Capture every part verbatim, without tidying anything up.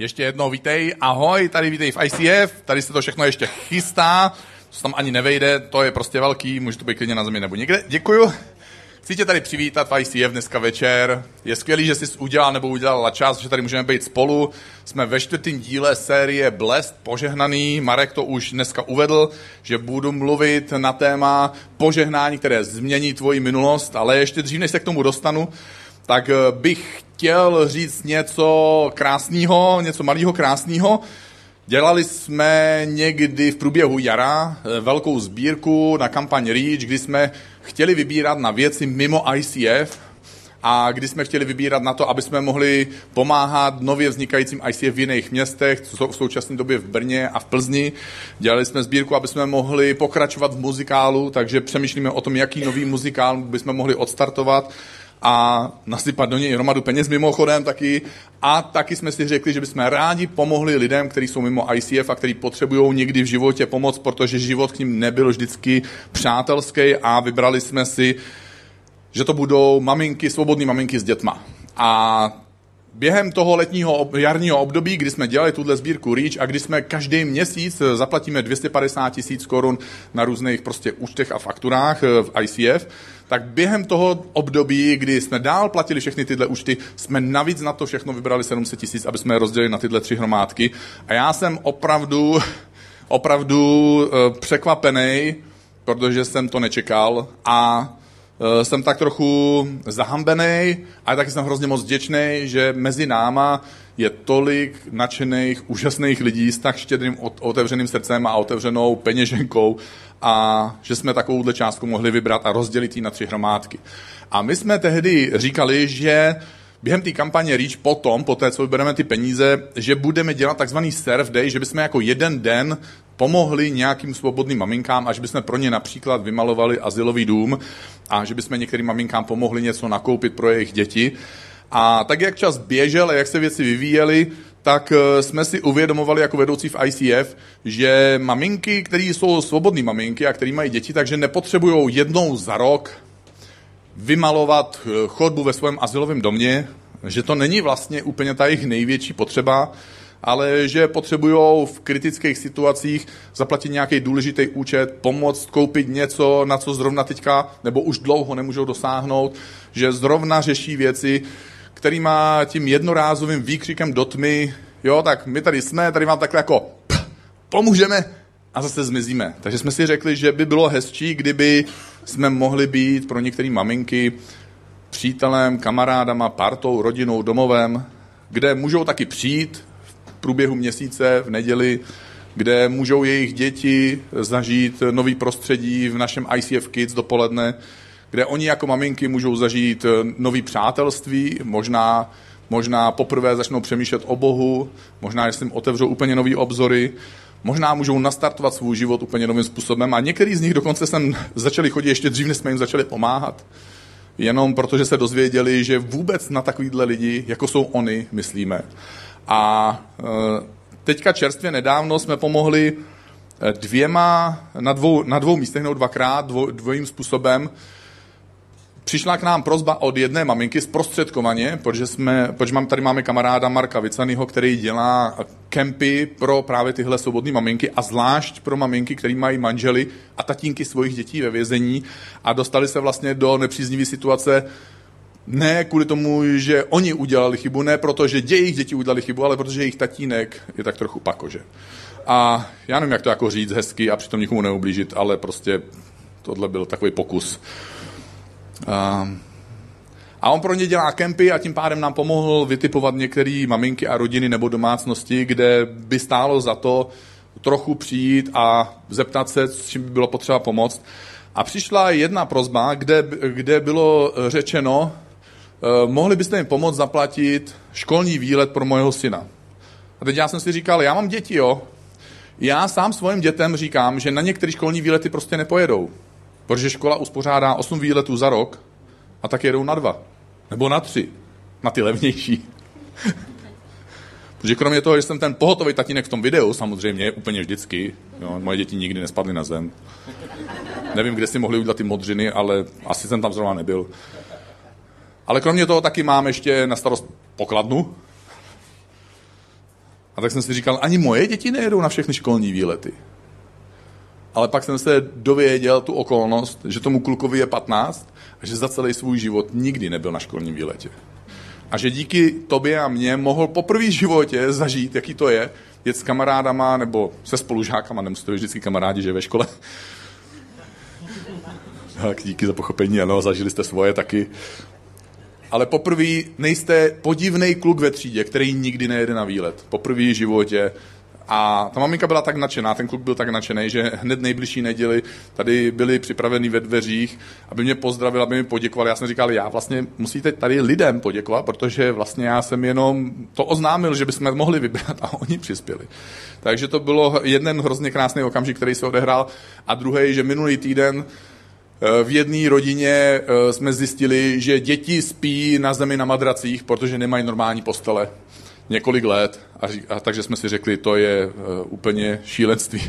Ještě jednou vítej, ahoj, tady vítej v I C F, tady se to všechno ještě chystá, to tam ani nevejde, to je prostě velký, může to být klidně na zemi nebo někde. Děkuju. Chci tě tady přivítat v I C F dneska večer. Je skvělý, že jsi udělal nebo udělala čas, že tady můžeme být spolu. Jsme ve čtvrtém díle série Blest, požehnaný. Marek to už dneska uvedl, že budu mluvit na téma požehnání, které změní tvoji minulost, ale ještě dřív, než se k tomu dostanu, tak bych chtěl říct něco krásného, něco malého krásného. Dělali jsme někdy v průběhu jara velkou sbírku na kampaň Reach, kdy jsme chtěli vybírat na věci mimo I C F a kdy jsme chtěli vybírat na to, aby jsme mohli pomáhat nově vznikajícím I C F v jiných městech, co jsou v současné době v Brně a v Plzni. Dělali jsme sbírku, aby jsme mohli pokračovat v muzikálu, takže přemýšlíme o tom, jaký nový muzikál bychom mohli odstartovat a nasypat do něj hromadu peněz mimochodem taky. A taky jsme si řekli, že bychom rádi pomohli lidem, kteří jsou mimo I C F a kteří potřebují někdy v životě pomoc, protože život k nim nebyl vždycky přátelský a vybrali jsme si, že to budou maminky, svobodné maminky s dětma. A během toho letního, jarního období, kdy jsme dělali tuhle sbírku Reach a kdy jsme každý měsíc zaplatíme dvě stě padesát tisíc korun na různých prostě účtech a fakturách v I C F, tak během toho období, kdy jsme dál platili všechny tyhle účty, jsme navíc na to všechno vybrali sedm set tisíc, aby jsme je rozdělili na tyhle tři hromádky. A já jsem opravdu, opravdu překvapený, protože jsem to nečekal a jsem tak trochu zahambený, ale taky jsem hrozně moc vděčný, že mezi náma je tolik nadšených, úžasných lidí s tak štědrým otevřeným srdcem a otevřenou peněženkou a že jsme takovouhle částku mohli vybrat a rozdělit ji na tři hromádky. A my jsme tehdy říkali, že během té kampaně Reach potom, po té, co vybereme ty peníze, že budeme dělat takzvaný Serve Day, že bychom jako jeden den pomohli nějakým svobodným maminkám a že bychom pro ně například vymalovali azylový dům a že bychom některým maminkám pomohli něco nakoupit pro jejich děti. A tak, jak čas běžel a jak se věci vyvíjely, tak jsme si uvědomovali jako vedoucí v I C F, že maminky, které jsou svobodné maminky a které mají děti, takže nepotřebují jednou za rok vymalovat chodbu ve svém azylovém domě, že to není vlastně úplně ta jejich největší potřeba, ale že potřebují v kritických situacích zaplatit nějaký důležitý účet, pomoct, koupit něco, na co zrovna teďka nebo už dlouho nemůžou dosáhnout, že zrovna řeší věci, kterýma tím jednorázovým výkřikem do tmy, jo, tak my tady jsme, tady vám takhle jako pff, pomůžeme a zase zmizíme. Takže jsme si řekli, že by bylo hezčí, kdyby jsme mohli být pro některé maminky přítelem, kamarádama, partou, rodinou, domovem, kde můžou taky přijít v průběhu měsíce, v neděli, kde můžou jejich děti zažít nový prostředí v našem I C F Kids dopoledne, kde oni jako maminky můžou zažít nový přátelství, možná, možná poprvé začnou přemýšlet o Bohu, možná jestli jim otevřou úplně nový obzory, možná můžou nastartovat svůj život úplně novým způsobem a některý z nich dokonce sem začali chodit ještě dřív, než jsme jim začali pomáhat, jenom protože se dozvěděli, že vůbec na takovýhle lidi, jako jsou oni, myslíme. A teďka čerstvě nedávno jsme pomohli dvěma, na dvou, na dvou místech, nebo dvakrát, dvoj, dvojím způsobem. Přišla k nám prosba od jedné maminky zprostředkovaně, protože, jsme, protože mám, tady máme kamaráda Marka Vicanyho, který dělá kempy pro právě tyhle svobodné maminky a zvlášť pro maminky, které mají manžely a tatínky svojich dětí ve vězení a dostali se vlastně do nepříznivé situace ne kvůli tomu, že oni udělali chybu, ne proto, že jejich děti udělali chybu, ale protože jejich tatínek je tak trochu pakože. A já nevím, jak to jako říct hezky a přitom nikomu neublížit, ale prostě tohle byl takový pokus. A on pro ně dělá kempy a tím pádem nám pomohl vytipovat některé maminky a rodiny nebo domácnosti, kde by stálo za to trochu přijít a zeptat se, s čím by bylo potřeba pomoct. A přišla jedna prosba, kde, kde bylo řečeno, mohli byste mi pomoct zaplatit školní výlet pro mojho syna. A teď já jsem si říkal, já mám děti, jo. Já sám svým dětem říkám, že na některé školní výlety prostě nepojedou. Protože škola uspořádá osm výletů za rok a tak jedou na dva. Nebo na tři. Na ty levnější. Protože kromě toho, že jsem ten pohotový tatínek v tom videu, samozřejmě, úplně vždycky. Jo, moje děti nikdy nespadly na zem. Nevím, kde si mohli udělat ty modřiny, ale asi jsem tam zrovna nebyl. Ale kromě toho taky mám ještě na starost pokladnu. A tak jsem si říkal, ani moje děti nejedou na všechny školní výlety. Ale pak jsem se dověděl tu okolnost, že tomu klukovi je patnáct a že za celý svůj život nikdy nebyl na školním výletě. A že díky tobě a mně mohl poprvé v životě zažít, jaký to je, jet s kamarádama nebo se spolužákama, nemusíte vždycky kamarádi, že ve škole. Tak díky za pochopení, ano, zažili jste svoje taky. Ale poprvé nejste podivnej kluk ve třídě, který nikdy nejede na výlet. Poprvé v životě. A ta maminka byla tak nadšená, ten kluk byl tak nadšený, že hned nejbližší neděli tady byli připraveni ve dveřích, aby mě pozdravili, aby mi poděkovali. Já jsem říkal, já vlastně musíte tady lidem poděkovat, protože vlastně já jsem jenom to oznámil, že bychom mohli vybrat a oni přispěli. Takže to bylo jeden hrozně krásný okamžik, který se odehrál, a druhý, že minulý týden v jedné rodině jsme zjistili, že děti spí na zemi na madracích, protože nemají normální postele. Několik let, a, a takže jsme si řekli, to je uh, úplně šílenství, uh,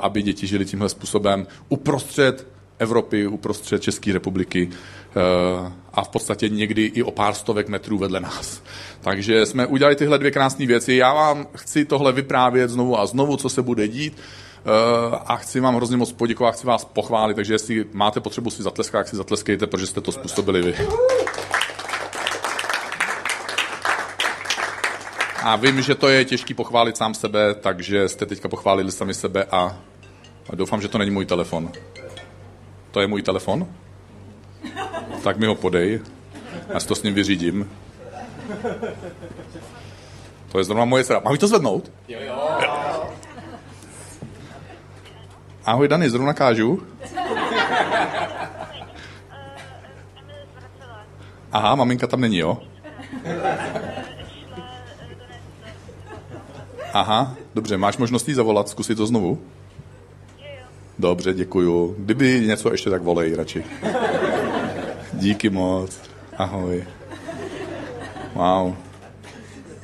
aby děti žili tímhle způsobem uprostřed Evropy, uprostřed České republiky uh, a v podstatě někdy i o pár stovek metrů vedle nás. Takže jsme udělali tyhle dvě krásné věci. Já vám chci tohle vyprávět znovu a znovu, co se bude dít, uh, a chci vám hrozně moc poděkovat, chci vás pochválit, takže jestli máte potřebu si zatleskat, tak si zatleskejte, protože jste to způsobili vy. A vím, že to je těžký pochválit sám sebe, takže jste teďka pochválili sami sebe a, a doufám, že to není můj telefon. To je můj telefon? Tak mi ho podej. Já si to s ním vyřídím. To je zrovna moje sra. Mám to zvednout? Jo, jo. Ahoj, Dani, zrovna kážu. Aha, maminka tam není, jo? Aha, dobře, máš možnost jí zavolat, zkusit to znovu? Dobře, děkuju. Kdyby něco ještě, tak volej radši. Díky moc. Ahoj. Wow.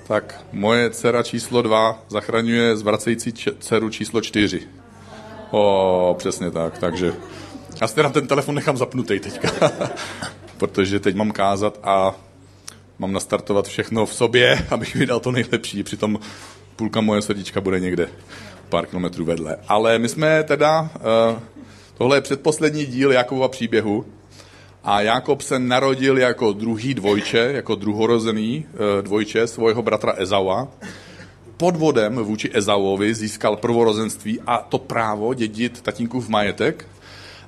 Tak, moje dcera číslo dva zachraňuje zvracející č- dceru číslo čtyři. O, přesně tak, takže... Já si teda ten telefon nechám zapnutý teďka, protože teď mám kázat a mám nastartovat všechno v sobě, abych vydal to nejlepší, přitom... Půlka moje srdíčka bude někde pár kilometrů vedle. Ale my jsme teda, tohle je předposlední díl Jakobova příběhu a Jakob se narodil jako druhý dvojče, jako druhorozený dvojče svého bratra Ezaua. Podvodem vůči Ezauovi získal prvorozenství a to právo dědit tatínkův majetek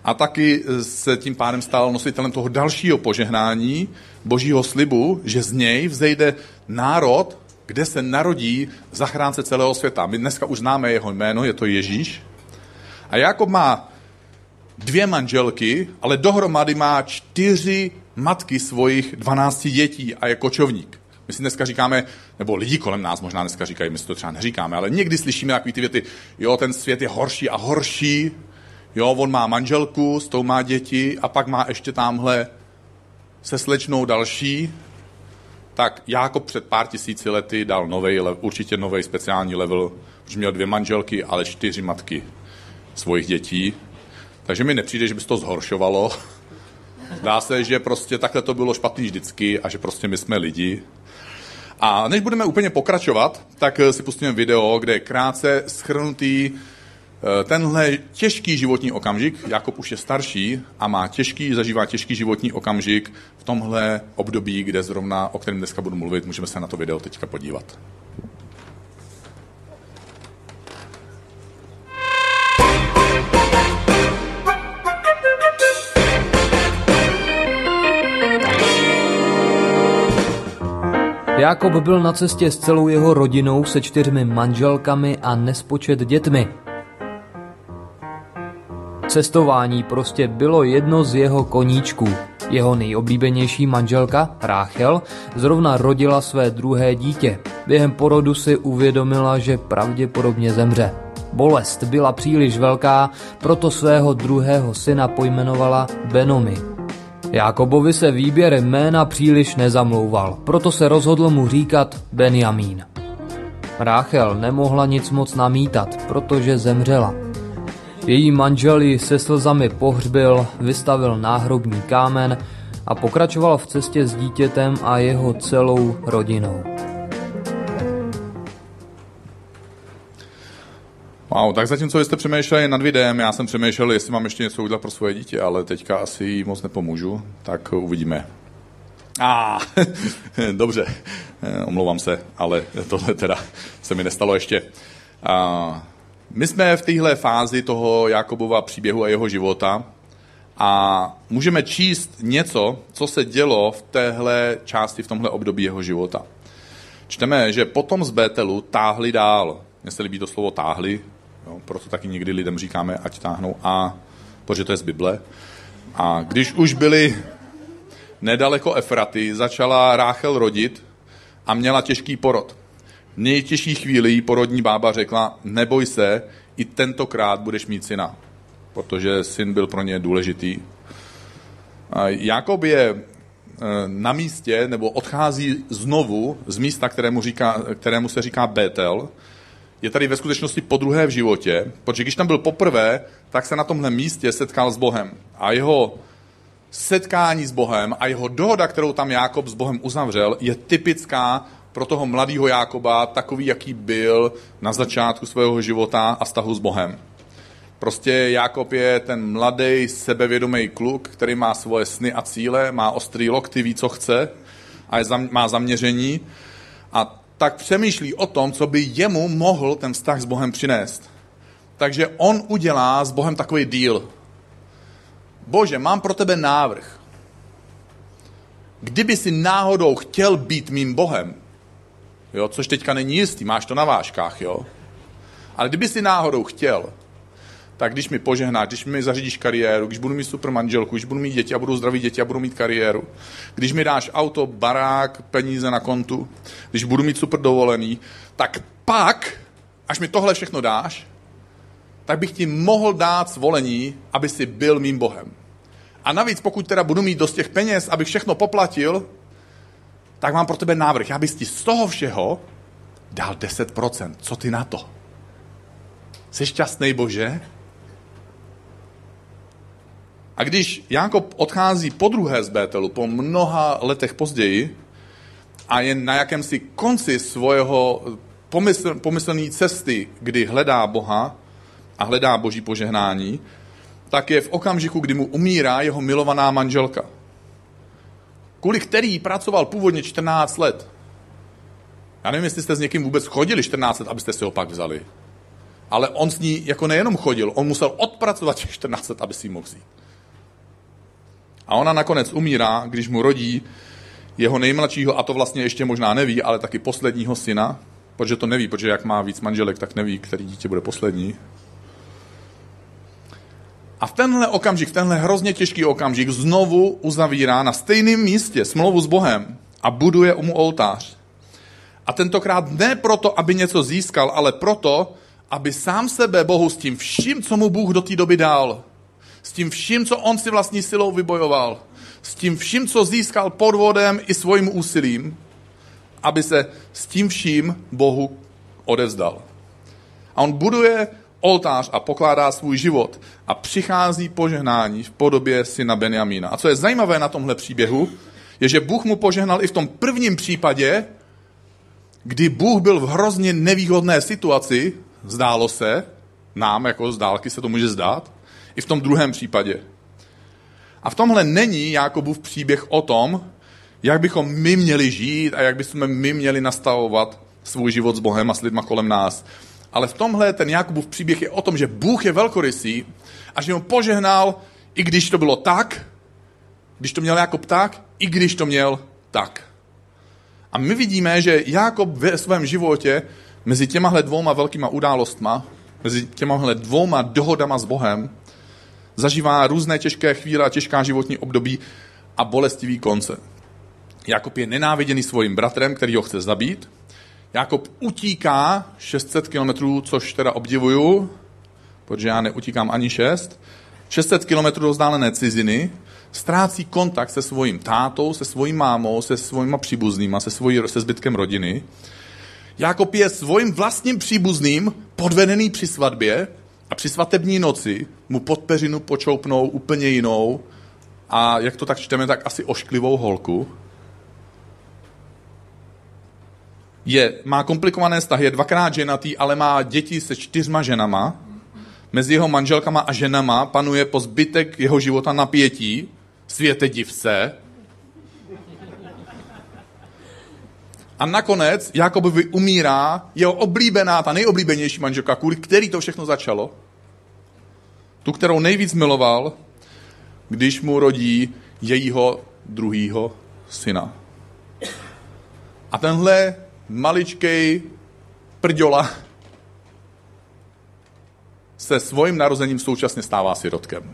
a taky se tím pádem stal nositelem toho dalšího požehnání, božího slibu, že z něj vzejde národ, kde se narodí zachránce celého světa. My dneska už známe jeho jméno, je to Ježíš. A Jakob má dvě manželky, ale dohromady má čtyři matky svojich dvanácti dětí a je kočovník. My si dneska říkáme, nebo lidi kolem nás možná dneska říkají, my si to třeba neříkáme, ale někdy slyšíme takový ty věty, jo, ten svět je horší a horší, jo, on má manželku, s tou má děti a pak má ještě tamhle se slečnou další. Tak Jákob před pár tisíci lety dal novej, určitě novej speciální level, protože měl dvě manželky, ale čtyři matky svojich dětí. Takže mi nepřijde, že by se to zhoršovalo. Zdá se, že prostě takhle to bylo špatný vždycky a že prostě my jsme lidi. A než budeme úplně pokračovat, tak si pustíme video, kde je krátce shrnutý tenhle těžký životní okamžik. Jakob už je starší a má těžký, zažívá těžký životní okamžik v tomhle období, kde zrovna, o kterém dneska budu mluvit, můžeme se na to video teďka podívat. Jakob byl na cestě s celou jeho rodinou, se čtyřmi manželkami a nespočet dětmi. Cestování prostě bylo jedno z jeho koníčků. Jeho nejoblíbenější manželka, Rachél, zrovna rodila své druhé dítě. Během porodu si uvědomila, že pravděpodobně zemře. Bolest byla příliš velká, proto svého druhého syna pojmenovala Benoni. Jákobovi se výběr jména příliš nezamlouval, proto se rozhodl mu říkat Benjamin. Rachél nemohla nic moc namítat, protože zemřela. Její manžel ji se slzami pohřbil, vystavil náhrobní kámen a pokračoval v cestě s dítětem a jeho celou rodinou. Wow, tak zatímco vy jste přemýšleli nad videem, já jsem přemýšlel, jestli mám ještě něco udělat pro svoje dítě, ale teďka asi jí moc nepomůžu, tak uvidíme. A, ah, dobře, omlouvám se, ale tohle teda se mi nestalo ještě. A my jsme v téhle fázi toho Jakobova příběhu a jeho života a můžeme číst něco, co se dělo v téhle části, v tomhle období jeho života. Čteme, že potom z Betelu táhli dál. Mně se líbí to slovo táhli, jo, proto taky někdy lidem říkáme, ať táhnou a, protože to je z Bible. A když už byli nedaleko Efraty, začala Rachél rodit a měla těžký porod. V nejtěžší chvíli porodní bába řekla, neboj se, i tentokrát budeš mít syna, protože syn byl pro ně důležitý. Jakob je na místě, nebo odchází znovu z místa, kterému, říká, kterému se říká Betel. Je tady ve skutečnosti podruhé v životě, protože když tam byl poprvé, tak se na tomhle místě setkal s Bohem. A jeho setkání s Bohem a jeho dohoda, kterou tam Jákob s Bohem uzavřel, je typická pro toho mladého Jákoba, takový, jaký byl na začátku svého života a vztahu s Bohem. Prostě Jákob je ten mladý, sebevědomý kluk, který má svoje sny a cíle, má ostrý lokty, ví, co chce a je zam, má zaměření a tak přemýšlí o tom, co by jemu mohl ten vztah s Bohem přinést. Takže on udělá s Bohem takový deal. Bože, mám pro tebe návrh. Kdyby si náhodou chtěl být mým Bohem, jo, což teďka není jistý, máš to na vážkách, jo. Ale kdyby si náhodou chtěl, tak když mi požehnáš, když mi zařídíš kariéru, když budu mít super manželku, když budu mít děti a budu zdraví děti a budu mít kariéru, když mi dáš auto, barák, peníze na kontu, když budu mít super dovolený, tak pak, až mi tohle všechno dáš, tak bych ti mohl dát svolení, aby si byl mým Bohem. A navíc, pokud teda budu mít dost těch peněz, abych všechno poplatil, tak mám pro tebe návrh. Já bych ti z toho všeho dal deset procent. Co ty na to? Jsi šťastný, Bože? A když Jákob odchází podruhé z Bételu po mnoha letech později a je na jakémsi konci svého pomysl, pomyslné cesty, kdy hledá Boha a hledá Boží požehnání, tak je v okamžiku, kdy mu umírá jeho milovaná manželka, kvůli který pracoval původně čtrnáct let. Já nevím, jestli jste s někým vůbec chodili čtrnáct let, abyste si ho pak vzali. Ale on s ní jako nejenom chodil, on musel odpracovat těch čtrnáct let, aby si ji mohl vzít. A ona nakonec umírá, když mu rodí jeho nejmladšího, a to vlastně ještě možná neví, ale taky posledního syna, protože to neví, protože jak má víc manželek, tak neví, který dítě bude poslední. A v tenhle okamžik, v tenhle hrozně těžký okamžik znovu uzavírá na stejném místě smlouvu s Bohem a buduje mu oltář. A tentokrát ne proto, aby něco získal, ale proto, aby sám sebe Bohu s tím vším, co mu Bůh do té doby dal, s tím vším, co on si vlastní silou vybojoval, s tím vším, co získal podvodem i svým úsilím, aby se s tím vším Bohu odevzdal. A on buduje oltář a pokládá svůj život a přichází požehnání v podobě syna Benjamína. A co je zajímavé na tomhle příběhu, je, že Bůh mu požehnal i v tom prvním případě, kdy Bůh byl v hrozně nevýhodné situaci, zdálo se, nám jako z dálky se to může zdát, i v tom druhém případě. A v tomhle není Jákobův příběh o tom, jak bychom my měli žít a jak bychom my měli nastavovat svůj život s Bohem a s lidma kolem nás. Ale v tomhle ten Jákobův příběh je o tom, že Bůh je velkorysý a že mu požehnal, i když to bylo tak, když to měl Jákob tak, i když to měl tak. A my vidíme, že Jákob ve svém životě mezi těmahle dvouma velkýma událostma, mezi těmahle dvouma dohodama s Bohem, zažívá různé těžké chvíle a těžká životní období a bolestivý konce. Jákob je nenáviděný svým bratrem, který ho chce zabít. Jákob utíká šest set kilometrů, což teda obdivuju, protože já neutíkám ani šest. šest set kilometrů do vzdálené ciziny, ztrácí kontakt se svým tátou, se svým mámou, se svýma příbuznýma, se, svojí, se zbytkem rodiny. Jákob je svým vlastním příbuzným podvedený při svatbě a při svatební noci mu pod peřinu počoupnou úplně jinou a jak to tak čteme, tak asi ošklivou holku. je, má komplikované vztahy, je dvakrát ženatý, ale má děti se čtyřma ženama. Mezi jeho manželkama a ženama panuje po zbytek jeho života napětí. Světe div se. A nakonec Jákobovi umírá jeho oblíbená, ta nejoblíbenější manželka, kvůli který to všechno začalo. Tu, kterou nejvíc miloval, když mu rodí jejího druhýho syna. A tenhle maličkej prďola se svým narozením současně stává sirotkem.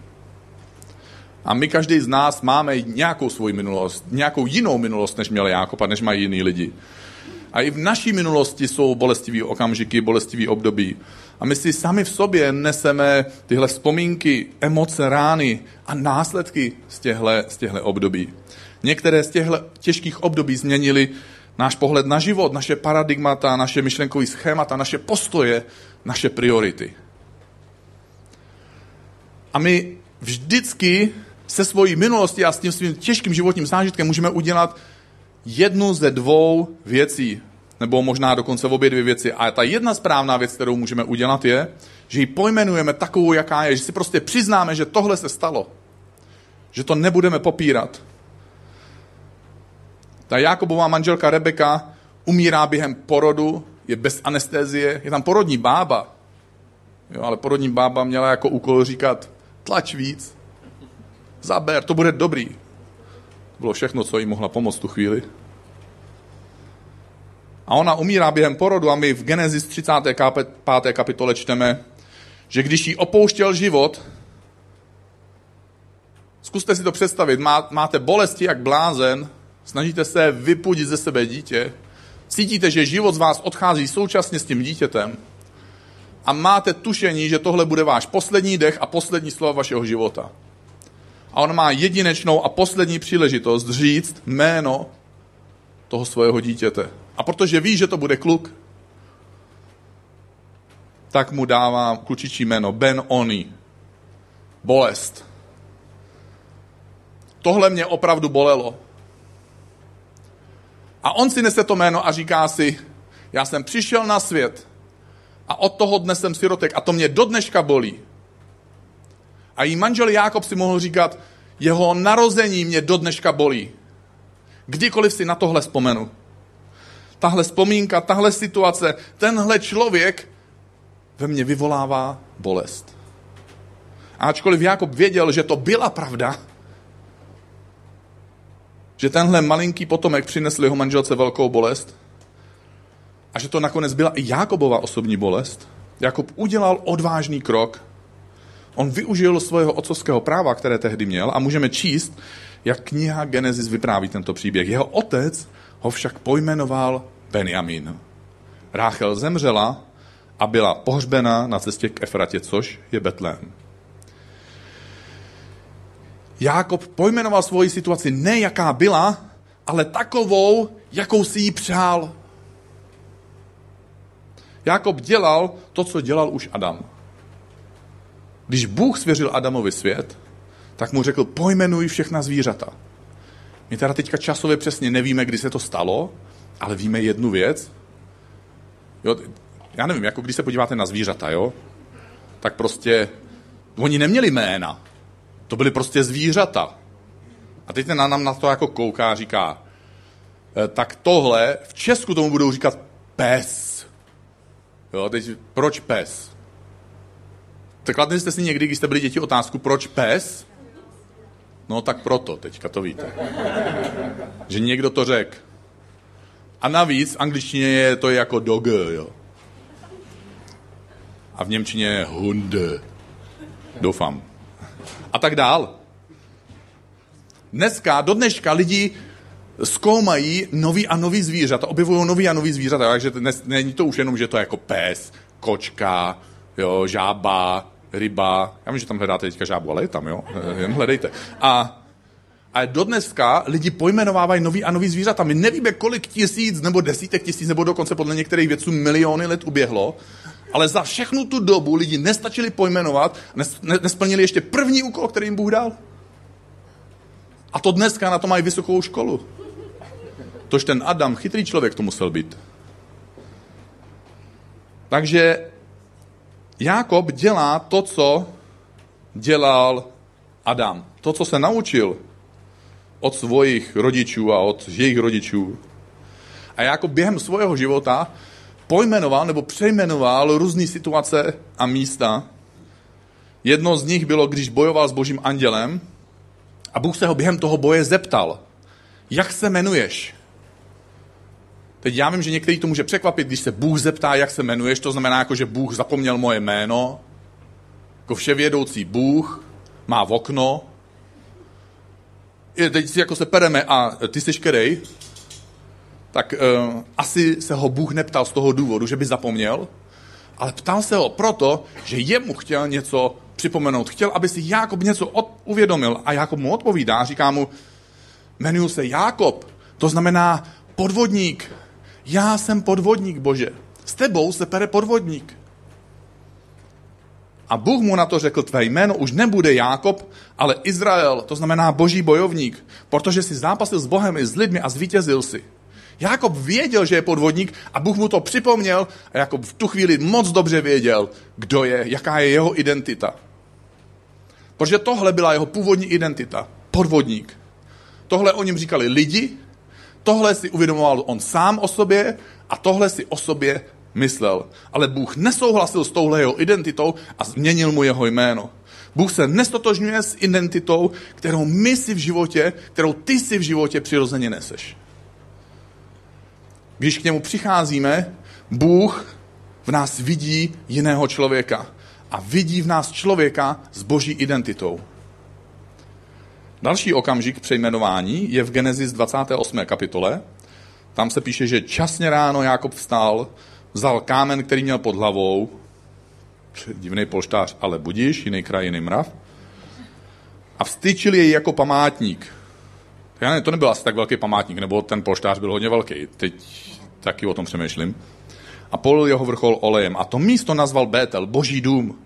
A my každý z nás máme nějakou svou minulost, nějakou jinou minulost, než měl Jákob a než mají jiní lidi. A i v naší minulosti jsou bolestivé okamžiky, bolestivé období. A my si sami v sobě neseme tyhle vzpomínky, emoce, rány a následky z těchto z těchto období. Některé z těchto těžkých období změnily náš pohled na život, naše paradigmata, naše myšlenkové schémata, naše postoje, naše priority. A my vždycky se svojí minulostí a s tím svým těžkým životním zážitkem můžeme udělat jednu ze dvou věcí, nebo možná dokonce obě dvě věci. A ta jedna správná věc, kterou můžeme udělat, je, že ji pojmenujeme takovou, jaká je, že si prostě přiznáme, že tohle se stalo, že to nebudeme popírat. Ta Jákobová manželka Rebeka umírá během porodu, je bez anestezie, je tam porodní bába, jo, ale porodní bába měla jako úkol říkat: tlač víc, zaber, to bude dobrý. To bylo všechno, co jí mohla pomoct tu chvíli. A ona umírá během porodu a my v Genesis třicáté páté kapitole čteme, že když jí opouštěl život, zkuste si to představit, má, máte bolesti jak blázen, snažíte se vypudit ze sebe dítě, cítíte, že život z vás odchází současně s tím dítětem a máte tušení, že tohle bude váš poslední dech a poslední slova vašeho života. A on má jedinečnou a poslední příležitost říct jméno toho svého dítěte. A protože ví, že to bude kluk, tak mu dává klučičí jméno Benoni. Bolest. Tohle mě opravdu bolelo. A on si nese to jméno a říká si: já jsem přišel na svět a od toho dne jsem sirotek a to mě do dneška bolí. A jí manžel Jákob si mohl říkat: jeho narození mě do dneška bolí. Kdykoliv si na tohle vzpomenu. Tahle vzpomínka, tahle situace, tenhle člověk ve mně vyvolává bolest. Ačkoliv Jákob věděl, že to byla pravda, že tenhle malinký potomek přinesl jeho manželce velkou bolest a že to nakonec byla i Jákobova osobní bolest, Jákob udělal odvážný krok. On využil svého otcovského práva, které tehdy měl, a můžeme číst, jak kniha Genesis vypráví tento příběh. Jeho otec ho však pojmenoval Benjamin. Ráchel zemřela a byla pohřbena na cestě k Efratě, což je Betlém. Jákob pojmenoval svoji situaci ne jaká byla, ale takovou, jakou si ji přál. Jákob dělal to, co dělal už Adam. Když Bůh svěřil Adamovi svět, tak mu řekl: pojmenuj všechna zvířata. My teda teďka časově přesně nevíme, kdy se to stalo, ale víme jednu věc. Jo, já nevím, jako když se podíváte na zvířata, jo, tak prostě oni neměli jména. To byly prostě zvířata. A teď ten nám na to jako kouká a říká: tak tohle, v Česku tomu budou říkat pes. Jo, teď proč pes? Tak kladli jste si někdy, když jste byli děti, otázku, proč pes? No tak proto, teďka to víte. Že někdo to řekl. A navíc v angličtině je to jako dog, jo. A v němčině je hund. Doufám. A tak dál. Dneska, do dneška lidi zkoumají nový a nový zvířata, objevují nový a nový zvířata, takže dnes, není to už jenom, že to je jako pes, kočka, jo, žába, ryba. Já vím, že tam hledáte teďka žábu, ale je tam, jo, jen hledejte. A, a do dneska lidi pojmenovávají nový a nový zvířata. My nevíme, kolik tisíc, nebo desítek tisíc, nebo dokonce podle některých vědců miliony let uběhlo, ale za všechnu tu dobu lidi nestačili pojmenovat, nesplnili ještě první úkol, který jim Bůh dal. A to dneska na to mají vysokou školu. Tož ten Adam, chytrý člověk, to musel být. Takže Jákob dělá to, co dělal Adam. To, co se naučil od svojich rodičů a od jejich rodičů. A Jákob během svého života pojmenoval nebo přejmenoval různé situace a místa. Jedno z nich bylo, když bojoval s božím andělem a Bůh se ho během toho boje zeptal, jak se jmenuješ? Teď já vím, že některý to může překvapit, když se Bůh zeptá, jak se jmenuješ, to znamená, jako, že Bůh zapomněl moje jméno, jako vševědoucí Bůh má v okno. I teď si jako se pereme a ty jsi škerej, tak uh, asi se ho Bůh neptal z toho důvodu, že by zapomněl, ale ptal se ho proto, že jemu chtěl něco připomenout. Chtěl, aby si Jákob něco od, uvědomil a Jákob mu odpovídá, říká mu, jmenuji se Jákob, to znamená podvodník. Já jsem podvodník, Bože. S tebou se pere podvodník. A Bůh mu na to řekl, tvé jméno už nebude Jákob, ale Izrael, to znamená boží bojovník, protože si zápasil s Bohem i s lidmi a zvítězil si. Jákob věděl, že je podvodník a Bůh mu to připomněl a Jákob v tu chvíli moc dobře věděl, kdo je, jaká je jeho identita. Protože tohle byla jeho původní identita. Podvodník. Tohle o něm říkali lidi, tohle si uvědomoval on sám o sobě a tohle si o sobě myslel. Ale Bůh nesouhlasil s touhle jeho identitou a změnil mu jeho jméno. Bůh se nestotožňuje s identitou, kterou my si v životě, kterou ty si v životě přirozeně neseš. Když k němu přicházíme, Bůh v nás vidí jiného člověka a vidí v nás člověka s boží identitou. Další okamžik přejmenování je v Genesis dvacáté osmé kapitole. Tam se píše, že časně ráno Jákob vstal, vzal kámen, který měl pod hlavou, divný polštář, ale budiš, jiný kraj, jiný mrav, a vztyčil jej jako památník. Já ne, to nebyl asi tak velký památník, nebo ten polštář byl hodně velký. Teď taky o tom přemýšlím. A polil jeho vrchol olejem. A to místo nazval Betel, boží dům.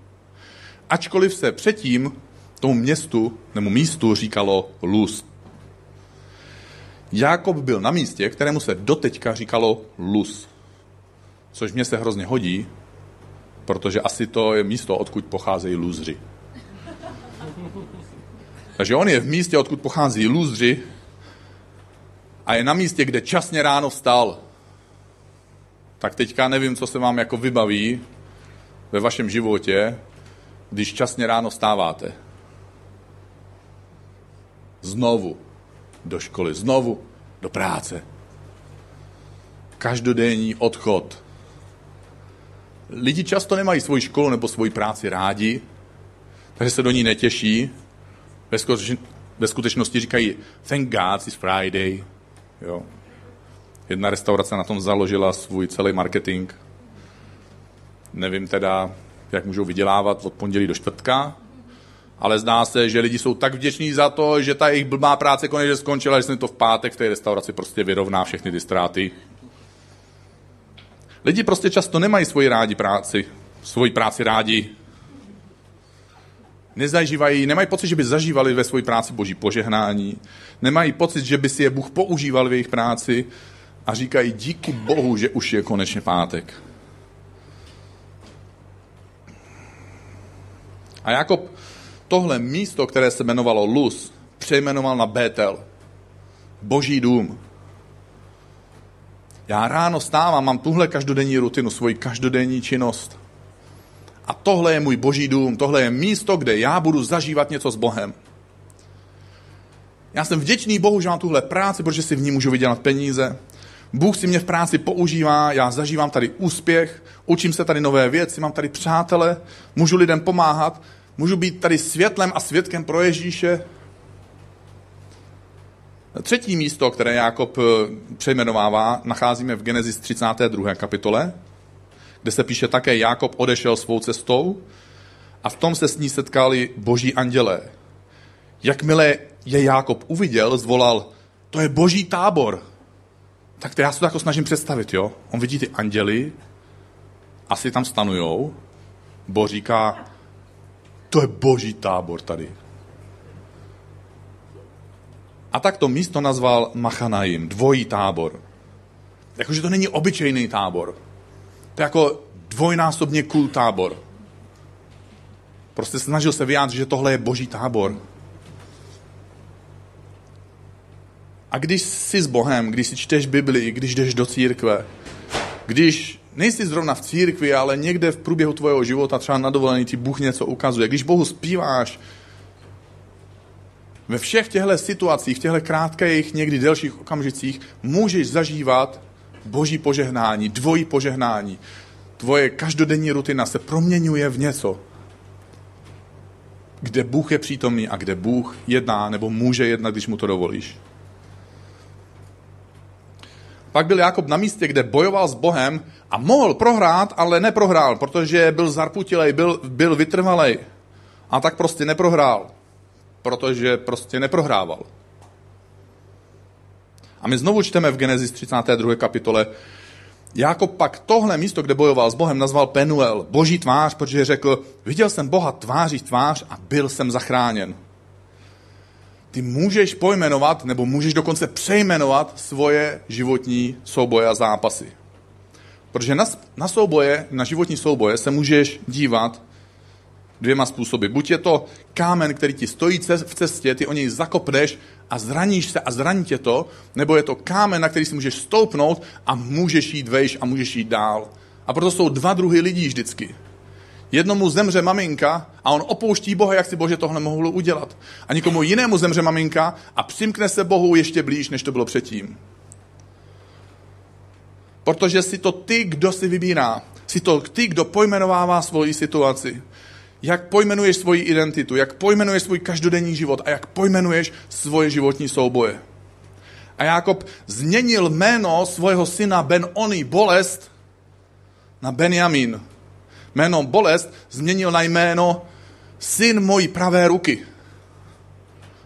Ačkoliv se předtím tomu městu, nebo místu říkalo Luz. Jákob byl na místě, kterému se doteďka říkalo Luz. Což mě se hrozně hodí, protože asi to je místo, odkud pocházejí lůzři. Takže on je v místě, odkud pochází lůzři, a je na místě, kde časně ráno vstal. Tak teďka nevím, co se vám jako vybaví ve vašem životě, když časně ráno vstáváte. Znovu do školy, znovu do práce. Každodenní odchod. Lidi často nemají svoji školu nebo svoji práci rádi, takže se do ní netěší. Ve skutečnosti říkají thank God it's Friday. Jo. Jedna restaurace na tom založila svůj celý marketing. Nevím teda, jak můžou vydělávat od pondělí do čtvrtka, ale zdá se, že lidi jsou tak vděční za to, že ta jejich blbá práce konečně skončila, že se to v pátek v té restauraci prostě vyrovná všechny ty ztráty. Lidi prostě často nemají svoji rádi práci, svoji práci rádi. Nezažívají, nemají pocit, že by zažívali ve své práci boží požehnání, nemají pocit, že by si je Bůh používal v jejich práci a říkají díky Bohu, že už je konečně pátek. A Jákob tohle místo, které se jmenovalo Luz, přejmenoval na Betel, boží dům. Já ráno stávám, mám tuhle každodenní rutinu, svoji každodenní činnost. A tohle je můj boží dům, tohle je místo, kde já budu zažívat něco s Bohem. Já jsem vděčný Bohu, že mám tuhle práci, protože si v ní můžu vydělat peníze. Bůh si mě v práci používá, já zažívám tady úspěch, učím se tady nové věci, mám tady přátele, můžu lidem pomáhat, můžu být tady světlem a svědkem pro Ježíše. Třetí místo, které Jákob přejmenovává, nacházíme v Genesis třicáté druhé kapitole, kde se píše také, Jákob odešel svou cestou a v tom se s ní setkali boží andělé. Jakmile je Jákob uviděl, zvolal, to je boží tábor. Tak to já se to jako snažím představit, jo. On vidí ty anděly, asi tam stanujou, Bůh říká, to je boží tábor tady. A tak to místo nazval Machanajim, dvojí tábor. Jakože to není obyčejný tábor. To je jako dvojnásobně cool tábor. Prostě snažil se vyjádřit, že tohle je boží tábor. A když jsi s Bohem, když si čteš Bibli, když jdeš do církve, když nejsi zrovna v církvi, ale někde v průběhu tvojho života, třeba na dovolení, ti Bůh něco ukazuje. Když Bohu zpíváš, ve všech těchto situacích, v těchto krátkých, někdy delších okamžicích, můžeš zažívat boží požehnání, dvojí požehnání. Tvoje každodenní rutina se proměňuje v něco, kde Bůh je přítomný a kde Bůh jedná, nebo může jednat, když mu to dovolíš. Pak byl Jákob na místě, kde bojoval s Bohem a mohl prohrát, ale neprohrál, protože byl zarputilej, byl, byl vytrvalej. A tak prostě neprohrál, protože prostě neprohrával. A my znovu čteme v Genesis třicáté druhé kapitole. Jákob pak tohle místo, kde bojoval s Bohem, nazval Penuel, boží tvář, protože řekl, viděl jsem Boha tváří tvář a byl jsem zachráněn. Ty můžeš pojmenovat, nebo můžeš dokonce přejmenovat svoje životní souboje a zápasy. Protože na, na souboje, na životní souboje se můžeš dívat dvěma způsoby. Buď je to kámen, který ti stojí v cestě, ty o něj zakopneš a zraníš se a zraní tě to, nebo je to kámen, na který si můžeš stoupnout a můžeš jít vejš a můžeš jít dál. A proto jsou dva druhy lidí vždycky. Jednomu zemře maminka a on opouští Boha, jak si Bože tohle mohlo udělat. A nikomu jinému zemře maminka a přimkne se Bohu ještě blíž, než to bylo předtím. Protože si to ty, kdo si vybírá. Si to ty, kdo pojmenovává svoji situaci. Jak pojmenuješ svoji identitu, jak pojmenuješ svůj každodenní život a jak pojmenuješ svoje životní souboje. A Jákob změnil jméno svého syna Benoni, bolest, na Benjamin. Jméno bolest změnil na jméno syn mojí pravé ruky.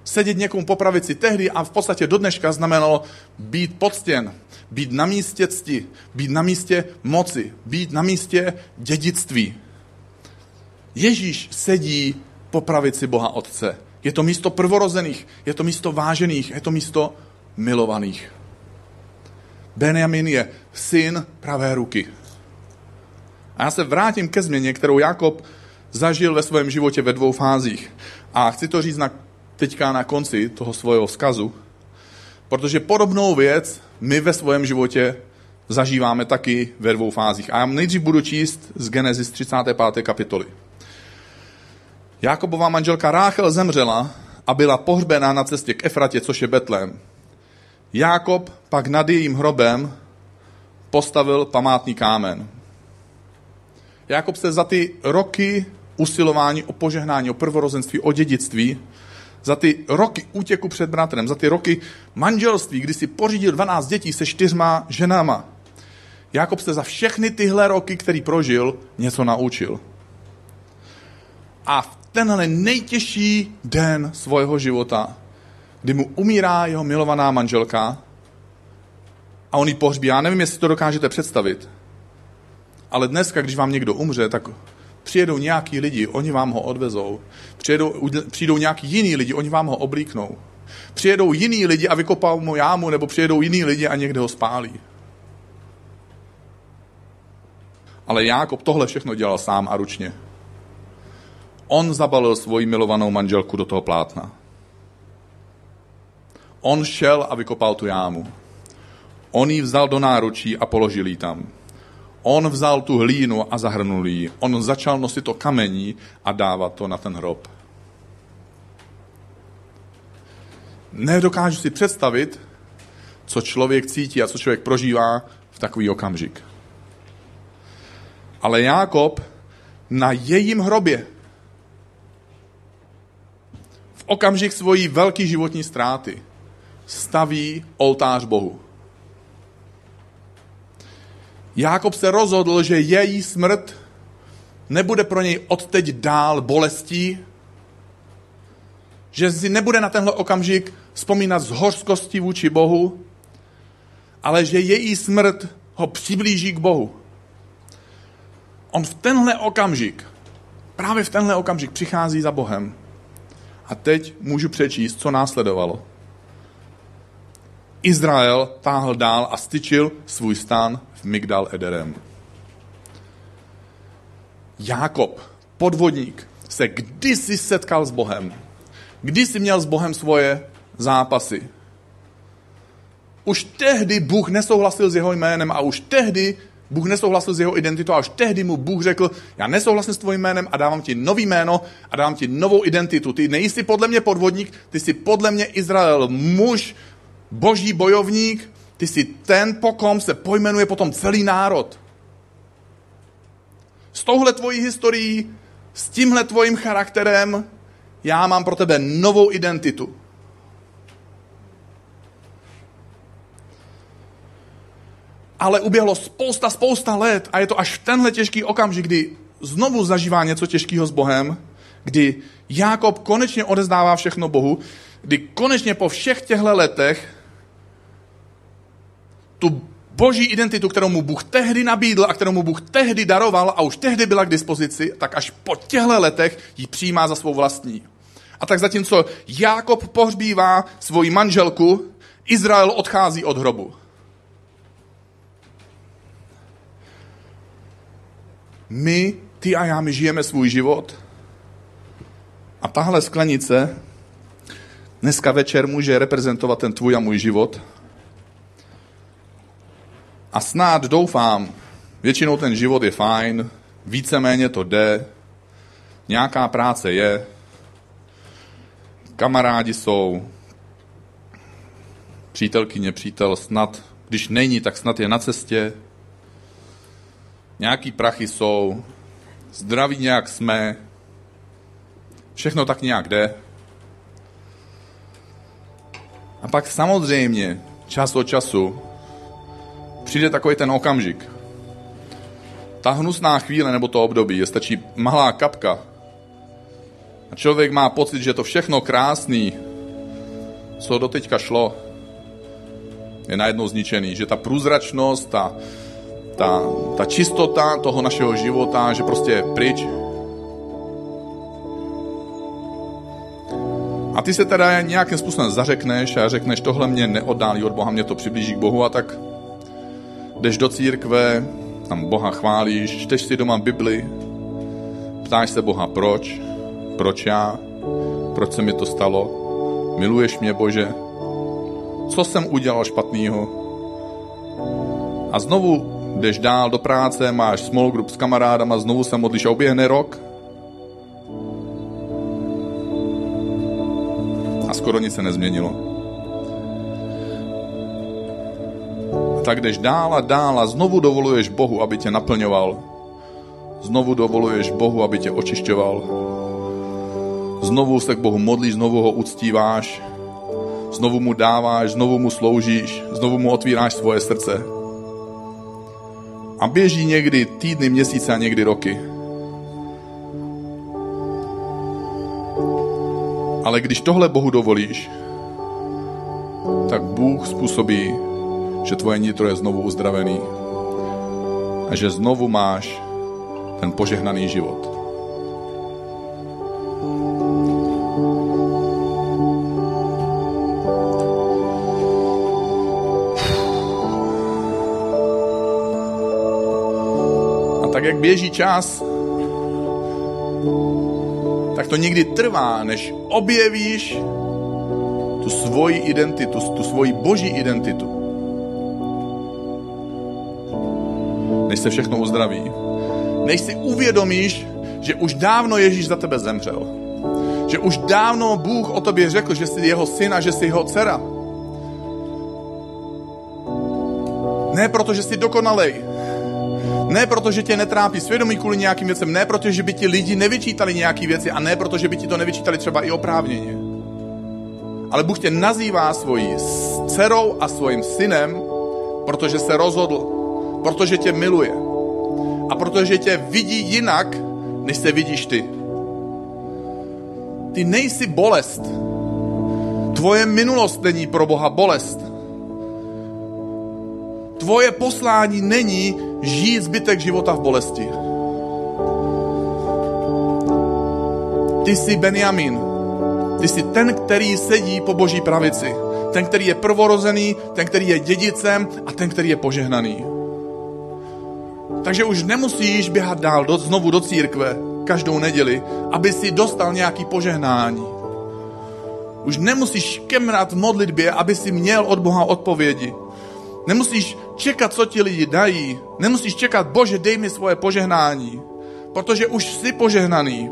Sedět někomu po pravici tehdy a v podstatě do dneška znamenalo být poctěn, být na místě cti, být na místě moci, být na místě dědictví. Ježíš sedí po pravici Boha Otce. Je to místo prvorozených, je to místo vážených, je to místo milovaných. Benjamin je syn pravé ruky. A já se vrátím ke změně, kterou Jákob zažil ve svém životě ve dvou fázích. A chci to říct na, teďka na konci toho svého vzkazu, protože podobnou věc my ve svém životě zažíváme taky ve dvou fázích. A já nejdřív budu číst z Genesis třicáté páté kapitoly. Jákobova manželka Ráchel zemřela a byla pohřbená na cestě k Efratě, což je Betlém. Jákob pak nad jejím hrobem postavil památný kámen. Jákob se za ty roky usilování o požehnání, o prvorozenství, o dědictví, za ty roky útěku před bratrem, za ty roky manželství, kdy si pořídil dvanáct dětí se čtyřma ženama. Jákob se za všechny tyhle roky, který prožil, něco naučil. A v tenhle nejtěžší den svého života, kdy mu umírá jeho milovaná manželka a on ji pohřbí. Já nevím, jestli to dokážete představit, ale dneska, když vám někdo umře, tak přijedou nějaký lidi, oni vám ho odvezou. Přijedou, přijdou nějaký jiný lidi, oni vám ho oblíknou. Přijedou jiný lidi a vykopou mu jámu, nebo přijedou jiný lidi a někde ho spálí. Ale Jákob tohle všechno dělal sám a ručně. On zabalil svoji milovanou manželku do toho plátna. On šel a vykopal tu jámu. On ji vzal do náručí a položil ji tam. On vzal tu hlínu a zahrnul ji. On začal nosit to kamení a dávat to na ten hrob. Nedokážu si představit, co člověk cítí a co člověk prožívá v takový okamžik. Ale Jákob na jejím hrobě v okamžik svojí velký životní ztráty staví oltář Bohu. Jákob se rozhodl, že její smrt nebude pro něj odteď dál bolestí, že si nebude na tenhle okamžik vzpomínat z hořkosti vůči Bohu, ale že její smrt ho přiblíží k Bohu. On v tenhle okamžik, právě v tenhle okamžik přichází za Bohem. A teď můžu přečíst, co následovalo. Izrael táhl dál a styčil svůj stán v Migdal Ederem. Jákob, podvodník, se kdysi setkal s Bohem. Kdysi měl s Bohem svoje zápasy. Už tehdy Bůh nesouhlasil s jeho jménem a už tehdy Bůh nesouhlasil s jeho identitou a už tehdy mu Bůh řekl, já nesouhlasím s tvojím jménem a dávám ti nový jméno a dávám ti novou identitu. Ty nejsi podle mě podvodník, ty jsi podle mě Izrael, muž, boží bojovník, ty jsi ten, po kom se pojmenuje potom celý národ. S touhle tvojí historií, s tímhle tvojím charakterem, já mám pro tebe novou identitu. Ale uběhlo spousta, spousta let a je to až v tenhle těžký okamžik, kdy znovu zažívá něco těžkého s Bohem, kdy Jákob konečně odezdává všechno Bohu, kdy konečně po všech těchto letech tu boží identitu, kterou mu Bůh tehdy nabídl a kterou mu Bůh tehdy daroval a už tehdy byla k dispozici, tak až po těchto letech ji přijímá za svou vlastní. A tak zatímco Jákob pohřbívá svoji manželku, Izrael odchází od hrobu. My, ty a já, my žijeme svůj život. A tahle sklenice dneska večer může reprezentovat ten tvůj a můj život. A snad doufám, většinou ten život je fajn, víceméně to jde, nějaká práce je, kamarádi jsou, přítelkyně, přítel, snad, když není, tak snad je na cestě, nějaký prachy jsou, zdraví nějak jsme, všechno tak nějak jde. A pak samozřejmě čas od času přijde takový ten okamžik. Ta hnusná chvíle nebo to období, je stačí malá kapka. A člověk má pocit, že to všechno krásný, co doteďka šlo, je najednou zničený. Že ta průzračnost, ta Ta, ta čistota toho našeho života, že prostě je pryč. A ty se teda nějakým způsobem zařekneš a řekneš, tohle mě neoddálí od Boha, mě to přiblíží k Bohu a tak jdeš do církve, tam Boha chválíš, čteš si doma Bibli, ptáš se Boha, proč, proč já, proč se mi to stalo, miluješ mě, Bože, co jsem udělal špatného? A znovu jdeš dál do práce, máš small group s kamarádama, znovu se modlíš a uběhne rok. A skoro nic se nezměnilo. A tak jdeš dál a dál a znovu dovoluješ Bohu, aby tě naplňoval. Znovu dovoluješ Bohu, aby tě očišťoval. Znovu se k Bohu modlíš, znovu ho uctíváš. Znovu mu dáváš, znovu mu sloužíš, znovu mu otvíráš svoje srdce. A běží někdy týdny, měsíce a někdy roky. Ale když tohle Bohu dovolíš, tak Bůh způsobí, že tvoje nitro je znovu uzdravený a že znovu máš ten požehnaný život. Jak běží čas, tak to někdy trvá, než objevíš tu svoji identitu, tu svoji boží identitu. Než se všechno uzdraví. Než si uvědomíš, že už dávno Ježíš za tebe zemřel. Že už dávno Bůh o tobě řekl, že jsi jeho syn a že jsi jeho dcera. Ne proto, že jsi dokonalej, ne proto, že tě netrápí svědomí kvůli nějakým věcem, ne proto, že by ti lidi nevyčítali nějaký věci a ne proto, že by ti to nevyčítali třeba i oprávněně. Ale Bůh tě nazývá svojí dcerou a svým synem, protože se rozhodl, protože tě miluje a protože tě vidí jinak, než se vidíš ty. Ty nejsi bolest. Tvoje minulost není pro Boha bolest. Tvoje poslání není žít zbytek života v bolesti. Ty jsi Benjamin. Ty jsi ten, který sedí po boží pravici. Ten, který je prvorozený, ten, který je dědicem a ten, který je požehnaný. Takže už nemusíš běhat dál do, znovu do církve každou neděli, aby si dostal nějaký požehnání. Už nemusíš kemrat v modlitbě, aby si měl od Boha odpovědi. Nemusíš čekat, co ti lidi dají. Nemusíš čekat, Bože, dej mi svoje požehnání. Protože už jsi požehnaný.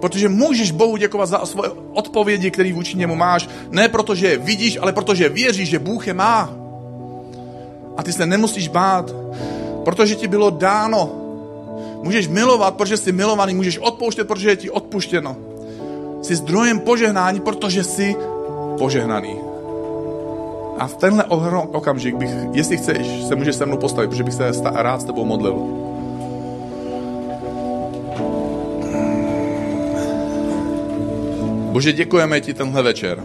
Protože můžeš Bohu děkovat za svoje odpovědi, které vůči němu máš. Ne protože je vidíš, ale protože věříš, že Bůh je má. A ty se nemusíš bát, protože ti bylo dáno. Můžeš milovat, protože jsi milovaný. Můžeš odpouštět, protože je ti odpuštěno. Jsi zdrojem požehnání, protože jsi požehnaný. A v tenhle okamžik bych, jestli chceš, se můžeš se mnou postavit, protože bych se rád s tebou modlil. Bože, děkujeme ti tenhle večer.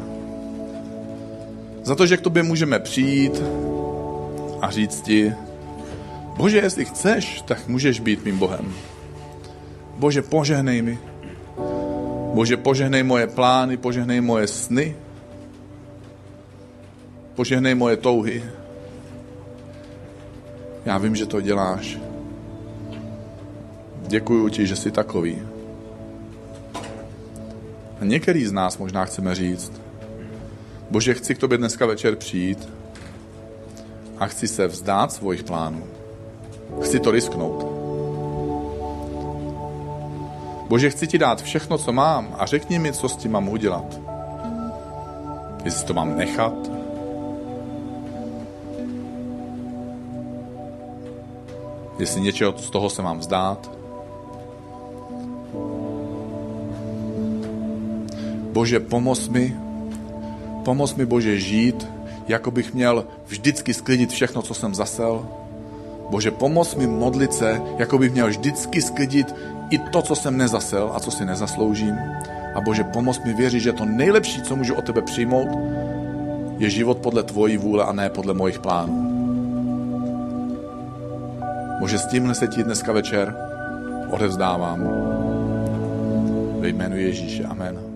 Za to, že k tobě můžeme přijít a říct ti, Bože, jestli chceš, tak můžeš být mým Bohem. Bože, požehnej mi. Bože, požehnej moje plány, požehnej moje sny. Požehnej moje touhy. Já vím, že to děláš. Děkuju ti, že jsi takový. A některý z nás možná chceme říct, Bože, chci k tobě dneska večer přijít a chci se vzdát svojich plánů. Chci to risknout. Bože, chci ti dát všechno, co mám a řekni mi, co s tím mám udělat. Jestli to mám nechat, jestli něčeho z toho se mám vzdát. Bože, pomoz mi, pomoz mi, Bože, žít, jako bych měl vždycky sklidit všechno, co jsem zasel. Bože, pomoz mi modlit se, jako bych měl vždycky sklidit i to, co jsem nezasel a co si nezasloužím. A Bože, pomoz mi věřit, že to nejlepší, co můžu od tebe přijmout, je život podle tvojí vůle a ne podle mojich plánů. Bože, s tímhle se ti dneska večer odevzdávám. Ve jménu Ježíše. Amen.